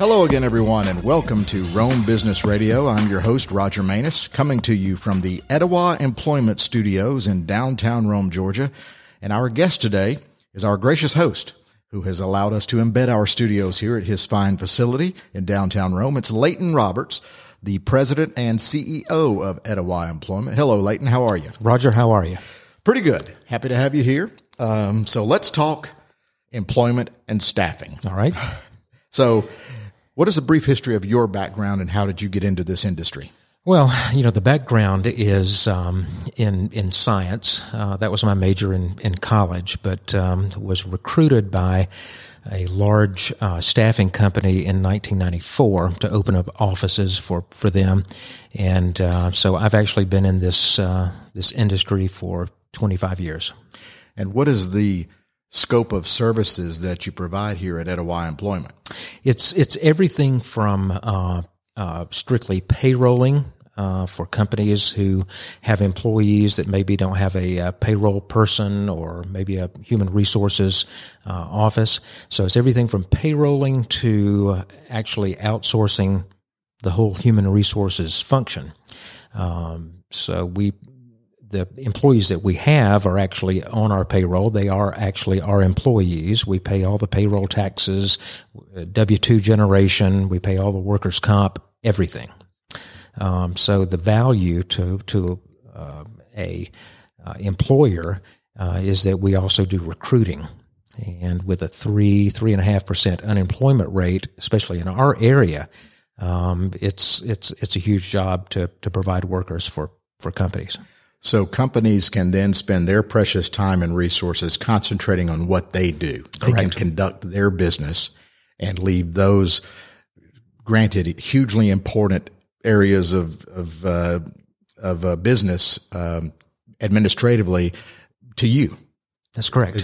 Hello again, everyone, and welcome to Rome Business Radio. I'm your host, Roger Maness, coming to you from the Etowah Employment Studios in downtown Rome, Georgia. And our guest today is our gracious host, who has allowed us to embed our studios here at his fine facility in downtown Rome. It's Leighton Roberts, the president and CEO of Etowah Employment. Hello, Leighton. How are you? Roger, how are you? Pretty good. Happy to have you here. So let's talk employment and staffing. All right. So what is a brief history of your background, and how did you get into this industry? Well, you know, the background is in science. That was my major in college, but was recruited by a large staffing company in 1994 to open up offices for them. And so I've actually been in this industry for 25 years. And what is the scope of services that you provide here at Etowah Employment? It's everything from strictly payrolling for companies who have employees that maybe don't have a payroll person or maybe a human resources office. So it's everything from payrolling to actually outsourcing the whole human resources function. The employees that we have are actually on our payroll. They are actually our employees. We pay all the payroll taxes, W-2 generation. We pay all the workers' comp, everything. So the value to a employer is that we also do recruiting. And with a 3.5% unemployment rate, especially in our area, it's a huge job to provide workers for companies. So companies can then spend their precious time and resources concentrating on what they do. Correct. They can conduct their business and leave those, granted, hugely important areas of business administratively to you. That's correct.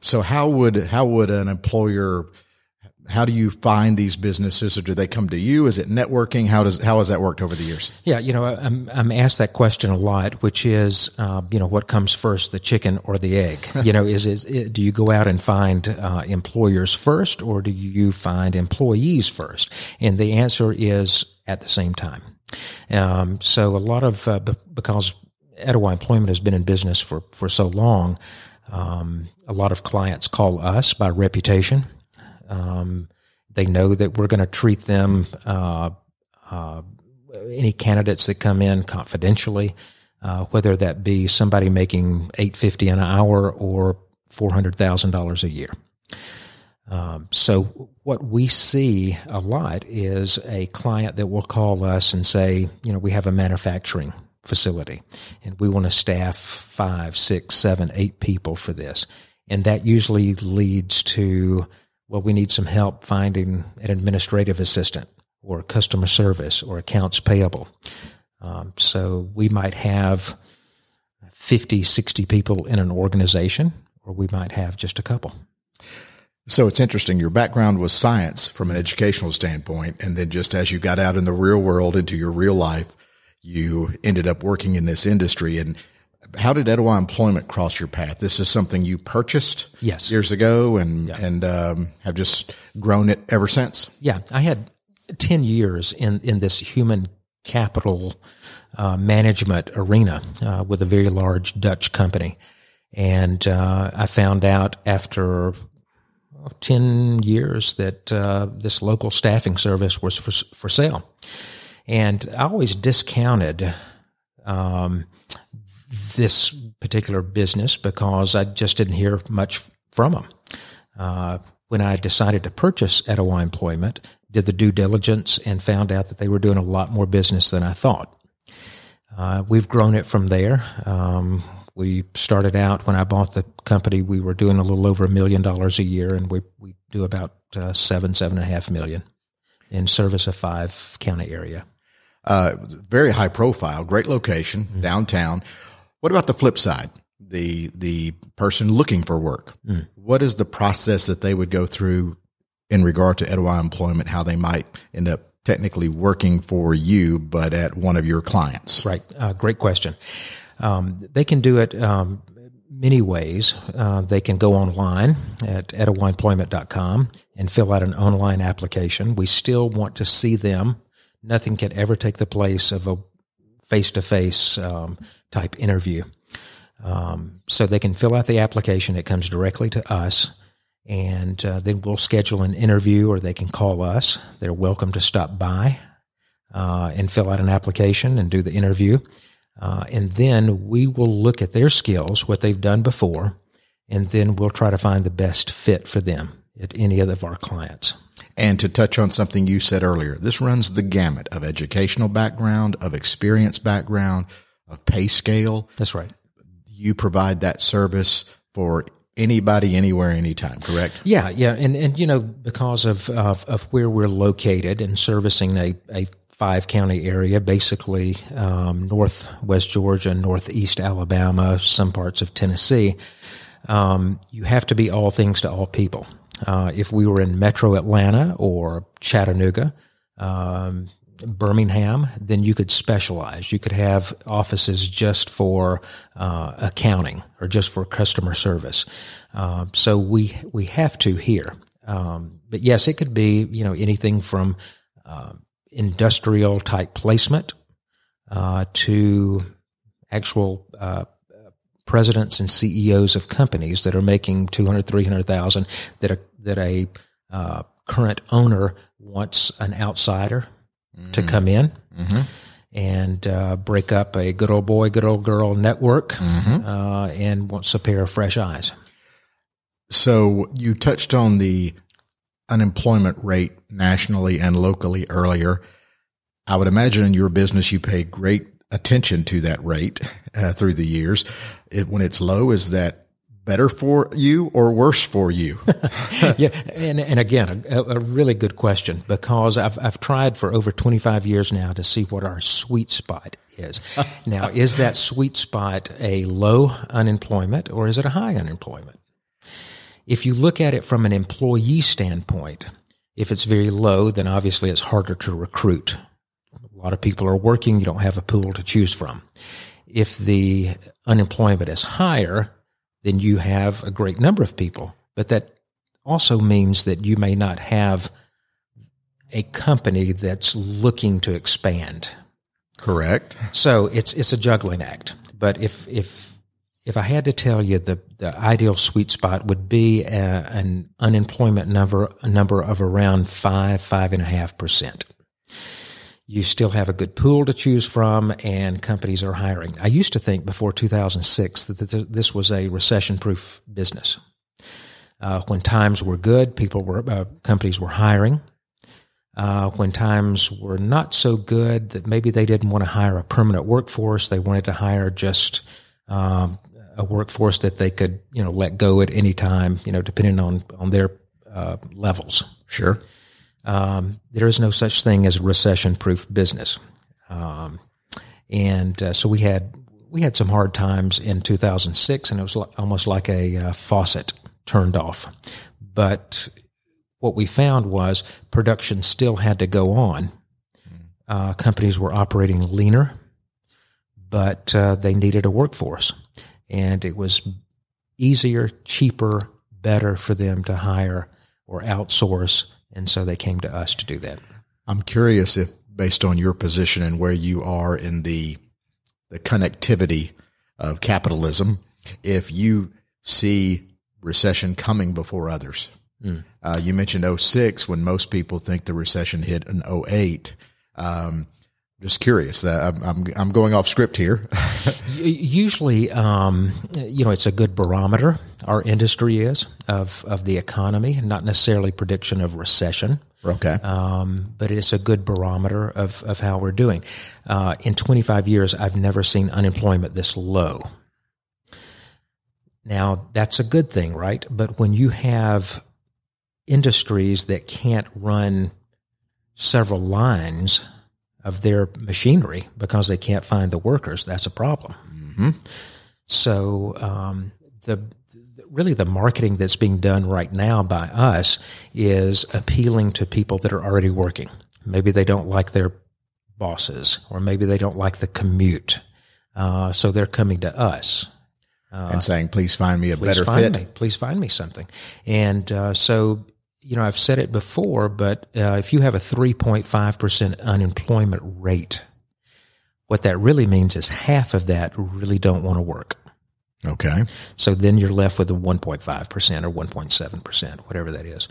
So how would an employer? How do you find these businesses, or do they come to you? Is it networking? How has that worked over the years? Yeah, you know, I'm asked that question a lot, which is, you know, what comes first, the chicken or the egg? You know, do you go out and find employers first, or do you find employees first? And the answer is at the same time. So a lot of because Etowah Employment has been in business for so long, a lot of clients call us by reputation. They know that we're going to treat them, any candidates that come in confidentially, whether that be somebody making $850 an hour or $400,000 a year. So what we see a lot is a client that will call us and say, you know, we have a manufacturing facility and we want to staff 5, 6, 7, 8 people for this. And that usually leads to, well, we need some help finding an administrative assistant or customer service or accounts payable. So we might have 50, 60 people in an organization, or we might have just a couple. So it's interesting. Your background was science from an educational standpoint, and then just as you got out in the real world into your real life, you ended up working in this industry. And how did Etowah Employment cross your path? This is something you purchased years ago and have just grown it ever since. Yeah, I had 10 years in this human capital management arena with a very large Dutch company. And I found out after 10 years that this local staffing service was for sale. And I always discounted this particular business because I just didn't hear much from them. When I decided to purchase Etowah Employment, did the due diligence and found out that they were doing a lot more business than I thought. We've grown it from there. We started out when I bought the company, we were doing a little over $1 million a year, and we do about 7.5 million in service of 5 county area. Very high profile, great location, downtown. What about the flip side? The person looking for work. Mm. What is the process that they would go through in regard to Etowah Employment, how they might end up technically working for you, but at one of your clients? Right. Great question. They can do it many ways. They can go online at etowahemployment.com and fill out an online application. We still want to see them. Nothing can ever take the place of a face-to-face type interview. So they can fill out the application. It comes directly to us, and then we'll schedule an interview, or they can call us. They're welcome to stop by and fill out an application and do the interview. And then we will look at their skills, what they've done before, and then we'll try to find the best fit for them at any of our clients. And to touch on something you said earlier, this runs the gamut of educational background, of experience background, of pay scale. That's right. You provide that service for anybody, anywhere, anytime, correct? Yeah, yeah. And you know, because of where we're located and servicing a five-county area, basically northwest Georgia, northeast Alabama, some parts of Tennessee, you have to be all things to all people. If we were in metro Atlanta or Chattanooga, Birmingham, then you could specialize. You could have offices just for accounting or just for customer service. So we have to here. But yes, it could be, you know, anything from industrial type placement to actual presidents and CEOs of companies that are making $200,000-$300,000 that a current owner wants an outsider to come in and break up a good old boy, good old girl network and wants a pair of fresh eyes. So you touched on the unemployment rate nationally and locally earlier. I would imagine in your business you pay great attention to that rate through the years. When it's low, is that better for you or worse for you? Yeah, and again, a really good question, because I've tried for over 25 years now to see what our sweet spot is. Now, is that sweet spot a low unemployment, or is it a high unemployment? If you look at it from an employee standpoint, if it's very low, then obviously it's harder to recruit. A lot of people are working. You don't have a pool to choose from. If the unemployment is higher, then you have a great number of people. But that also means that you may not have a company that's looking to expand. Correct. So it's a juggling act. But if I had to tell you, the ideal sweet spot would be an unemployment number of around 5.5%. You still have a good pool to choose from, and companies are hiring. I used to think before 2006 that this was a recession-proof business. When times were good, companies were hiring. When times were not so good, that maybe they didn't want to hire a permanent workforce, they wanted to hire just a workforce that they could, you know, let go at any time, you know, depending on their levels. Sure. There is no such thing as recession-proof business, and so we had some hard times in 2006, and it was almost like a faucet turned off. But what we found was production still had to go on. Companies were operating leaner, but they needed a workforce, and it was easier, cheaper, better for them to hire or outsource. And so they came to us to do that. I'm curious if, based on your position and where you are in the connectivity of capitalism, if you see recession coming before others. You mentioned 2006, when most people think the recession hit in 2008. Just curious. I'm going off script here. Usually, you know, it's a good barometer, our industry is, of the economy, not necessarily prediction of recession. Okay. But it's a good barometer of how we're doing. In 25 years, I've never seen unemployment this low. Now, that's a good thing, right? But when you have industries that can't run several lines of their machinery because they can't find the workers, that's a problem. So really the marketing that's being done right now by us is appealing to people that are already working. Maybe they don't like their bosses, or maybe they don't like the commute. So they're coming to us. and saying, please find me a better fit. Please find me something. And so, you know, I've said it before, but if you have a 3.5% unemployment rate, what that really means is half of that really don't want to work. Okay. So then you're left with the 1.5% or 1.7%, whatever that is.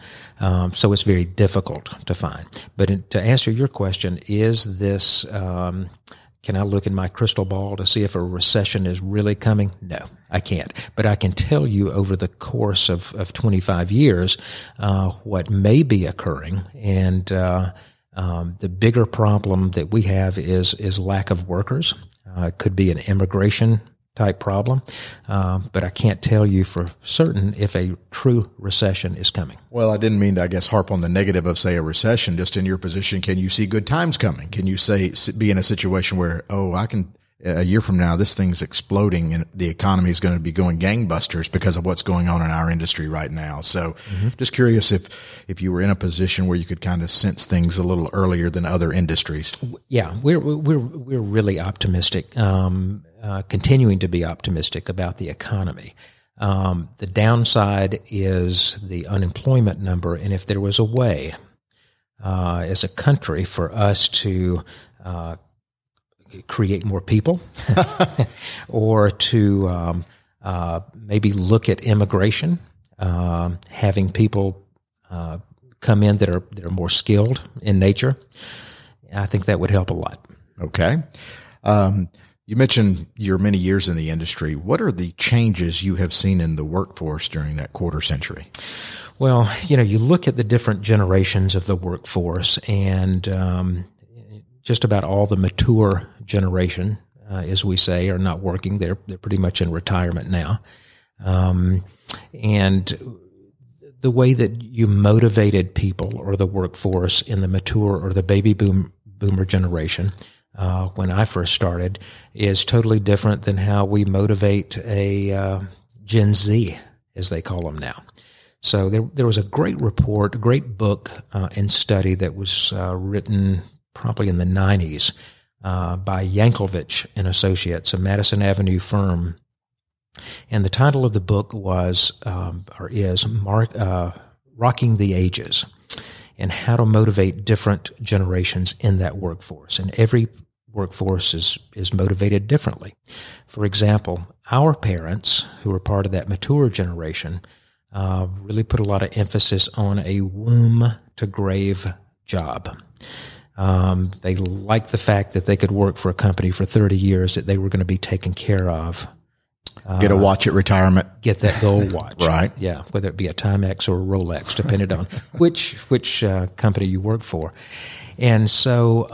So it's very difficult to find. But to answer your question, is this, can I look in my crystal ball to see if a recession is really coming? No, I can't. But I can tell you over the course of 25 years what may be occurring. And the bigger problem that we have is lack of workers. It could be an immigration type problem, but I can't tell you for certain if a true recession is coming. Well, I didn't mean to, I guess, harp on the negative of, say, a recession. Just in your position, can you see good times coming? Can you say be in a situation where, oh, I can, a year from now, this thing's exploding and the economy is going to be going gangbusters because of what's going on in our industry right now? So just curious if you were in a position where you could kind of sense things a little earlier than other industries. Yeah, we're really optimistic, continuing to be optimistic about the economy. The downside is the unemployment number. And if there was a way as a country for us to create more people or to maybe look at immigration, having people come in that are more skilled in nature, I think that would help a lot. Okay. You mentioned your many years in the industry. What are the changes you have seen in the workforce during that quarter century? Well, you know, you look at the different generations of the workforce, and just about all the mature generation, as we say, are not working. They're pretty much in retirement now. And the way that you motivated people or the workforce in the mature or the baby boomer generation when I first started is totally different than how we motivate a Gen Z, as they call them now. So there was a great report, a great book and study that was written probably in the 90s by Yankelovich and Associates, a Madison Avenue firm. And the title of the book was Rocking the Ages, and how to motivate different generations in that workforce. And every workforce is motivated differently. For example, our parents, who were part of that mature generation, really put a lot of emphasis on a womb-to-grave job. They liked the fact that they could work for a company for 30 years, that they were going to be taken care of. Get a watch at retirement. Get that gold watch. Right. Yeah, whether it be a Timex or a Rolex, depending on which company you work for. And so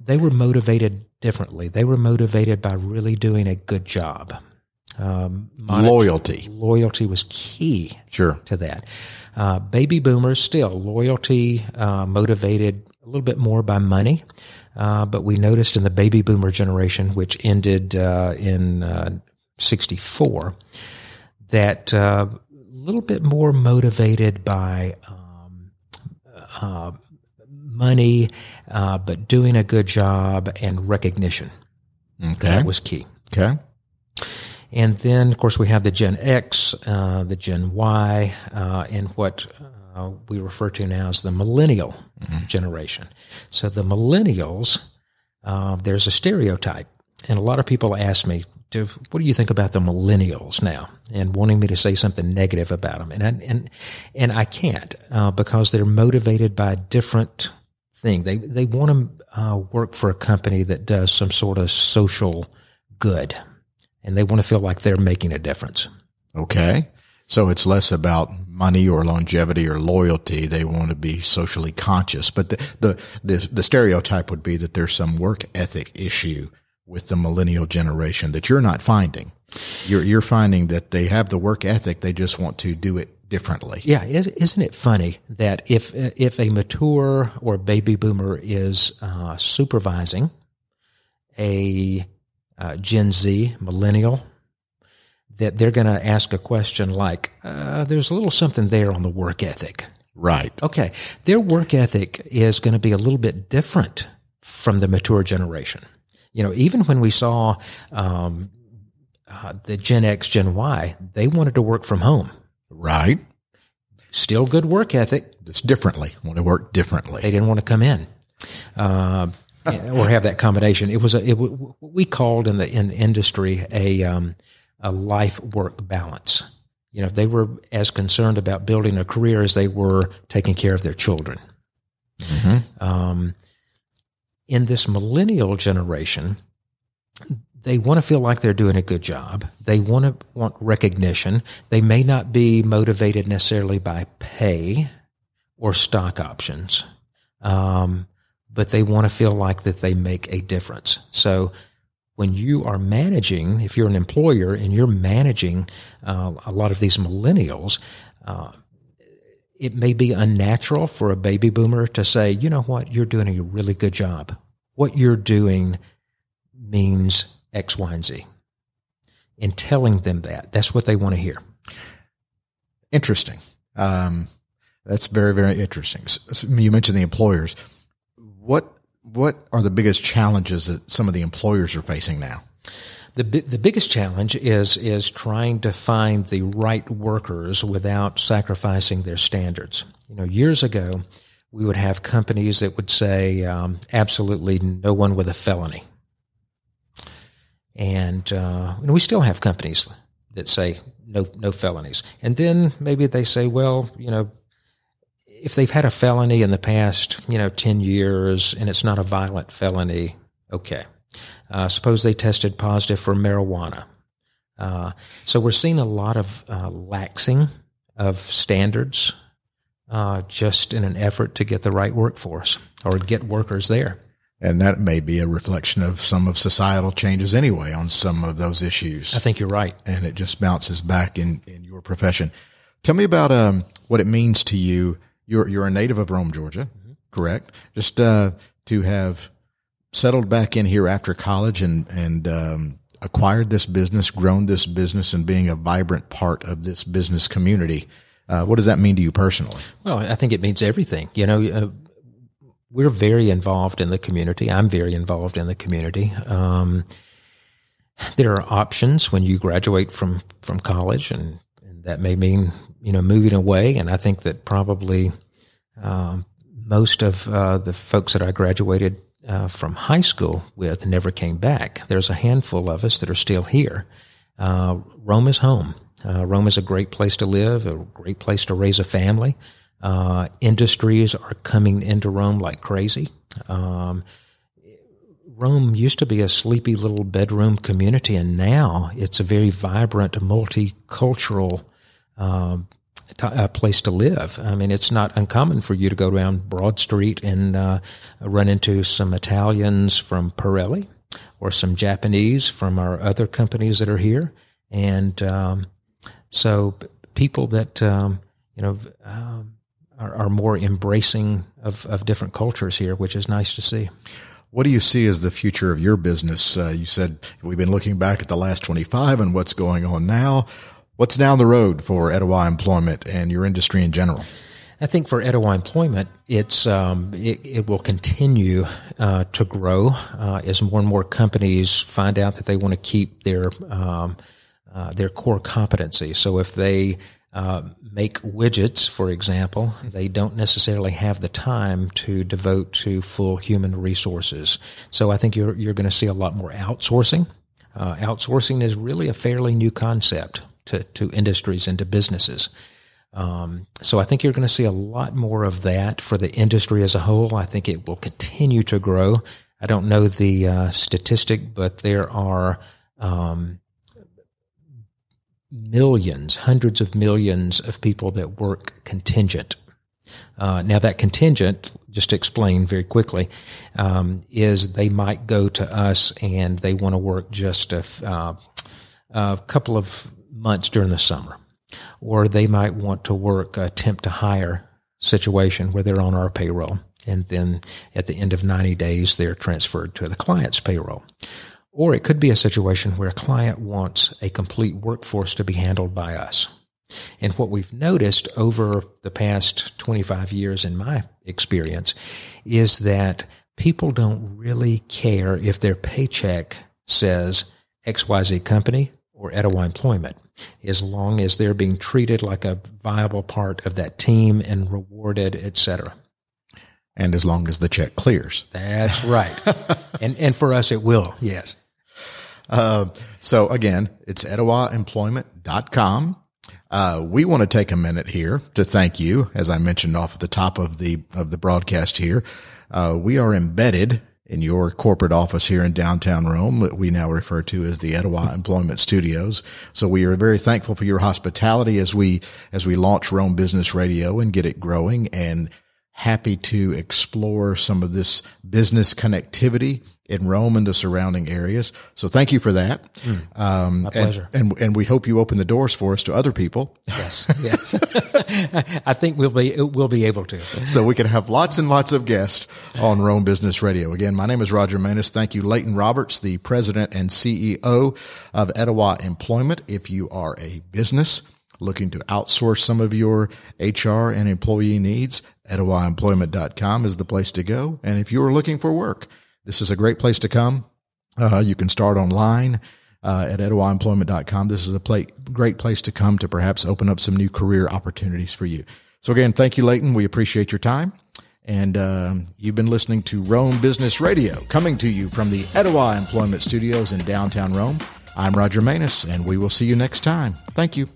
they were motivated differently. They were motivated by really doing a good job. Loyalty. Loyalty was key to that. Baby boomers still, loyalty motivated a little bit more by money. But we noticed in the baby boomer generation, which ended in 1964, that a little bit more motivated by money, but doing a good job and recognition. Okay. That was key. Okay. And then, of course, we have the Gen X, the Gen Y, and what we refer to now as the millennial generation. So the millennials, there's a stereotype. And a lot of people ask me, what do you think about the millennials now? And wanting me to say something negative about them. And I can't, because they're motivated by a different thing. They want to work for a company that does some sort of social good. And they want to feel like they're making a difference. Okay. So it's less about money or longevity or loyalty. They want to be socially conscious. But the stereotype would be that there's some work ethic issue with the millennial generation that you're not finding. You're finding that they have the work ethic. They just want to do it differently. Yeah. Isn't it funny that if a mature or baby boomer is supervising a Gen Z millennial, that they're going to ask a question like, there's a little something there on the work ethic. Right. Okay. Their work ethic is going to be a little bit different from the mature generation. You know, even when we saw the Gen X, Gen Y, they wanted to work from home. Right. Still good work ethic. Just differently. Want to work differently. They didn't want to come in or have that combination. It was what we called in the industry a life work balance. You know, they were as concerned about building a career as they were taking care of their children. Mm-hmm. In this millennial generation, they want to feel like they're doing a good job. They want recognition. They may not be motivated necessarily by pay or stock options, but they want to feel like that they make a difference. So when you are managing, if you're an employer and you're managing a lot of these millennials, it may be unnatural for a baby boomer to say, you know what, you're doing a really good job. What you're doing means X, Y, and Z. In telling them that, that's what they want to hear. Interesting. That's very, very interesting. So you mentioned the employers. What are the biggest challenges that some of the employers are facing now? The biggest challenge is trying to find the right workers without sacrificing their standards. You know, years ago, we would have companies that would say, absolutely no one with a felony. And we still have companies that say no felonies. And then maybe they say, well, you know, if they've had a felony in the past, 10 years and it's not a violent felony, okay. Suppose they tested positive for marijuana. So we're seeing a lot of laxing of standards just in an effort to get the right workforce or get workers there. And that may be a reflection of some of societal changes anyway on some of those issues. I think you're right. And it just bounces back in your profession. Tell me about what it means to you. You're a native of Rome, Georgia, mm-hmm. correct? Just to have settled back in here after college and acquired this business, grown this business, and being a vibrant part of this business community. What does that mean to you personally? Well, I think it means everything. We're very involved in the community. I'm very involved in the community. There are options when you graduate from college, and that may mean, moving away. And I think that probably most of the folks that I graduated from high school with never came back. There's a handful of us that are still here. Rome is home. Rome is a great place to live, a great place to raise a family. Industries are coming into Rome like crazy. Rome used to be a sleepy little bedroom community, and now it's a very vibrant, multicultural place to live. I mean, it's not uncommon for you to go down Broad Street and run into some Italians from Pirelli or some Japanese from our other companies that are here. And so people that, are more embracing of different cultures here, which is nice to see. What do you see as the future of your business? You said we've been looking back at the last 25 and what's going on now. What's down the road for Etowah Employment and your industry in general? I think for Etowah Employment, it will continue to grow as more and more companies find out that they want to keep their core competency. So if they make widgets, for example, they don't necessarily have the time to devote to full human resources. So I think you're going to see a lot more outsourcing. Outsourcing is really a fairly new concept to industries and to businesses. So I think you're going to see a lot more of that for the industry as a whole. I think it will continue to grow. I don't know the statistic, but there are millions, hundreds of millions of people that work contingent. Now that contingent, just to explain very quickly, is they might go to us and they want to work just a couple of months during the summer, or they might want to work a temp to hire situation where they're on our payroll. And then at the end of 90 days, they're transferred to the client's payroll. Or it could be a situation where a client wants a complete workforce to be handled by us. And what we've noticed over the past 25 years in my experience is that people don't really care if their paycheck says XYZ company or Etowah Employment, as long as they're being treated like a viable part of that team and rewarded, et cetera. And as long as the check clears. That's right. and for us, it will, yes. So, again, it's EtowahEmployment.com. We want to take a minute here to thank you, as I mentioned off at the top of the broadcast here. We are embedded in your corporate office here in downtown Rome, that we now refer to as the Etowah Employment Studios. So we are very thankful for your hospitality as we launch Rome Business Radio and get it growing, and happy to explore some of this business connectivity in Rome and the surrounding areas. So thank you for that. My pleasure. And we hope you open the doors for us to other people. Yes. I think we'll be able to. So we can have lots and lots of guests on Rome Business Radio. Again, my name is Roger Maness. Thank you, Leighton Roberts, the president and CEO of Etowah Employment. If you are a business looking to outsource some of your HR and employee needs, EtowahEmployment.com is the place to go. And if you're looking for work, this is a great place to come. You can start online at EtowahEmployment.com. This is a great place to come to perhaps open up some new career opportunities for you. So again, thank you, Leighton. We appreciate your time. And you've been listening to Rome Business Radio, coming to you from the Etowah Employment Studios in downtown Rome. I'm Roger Maness, and we will see you next time. Thank you.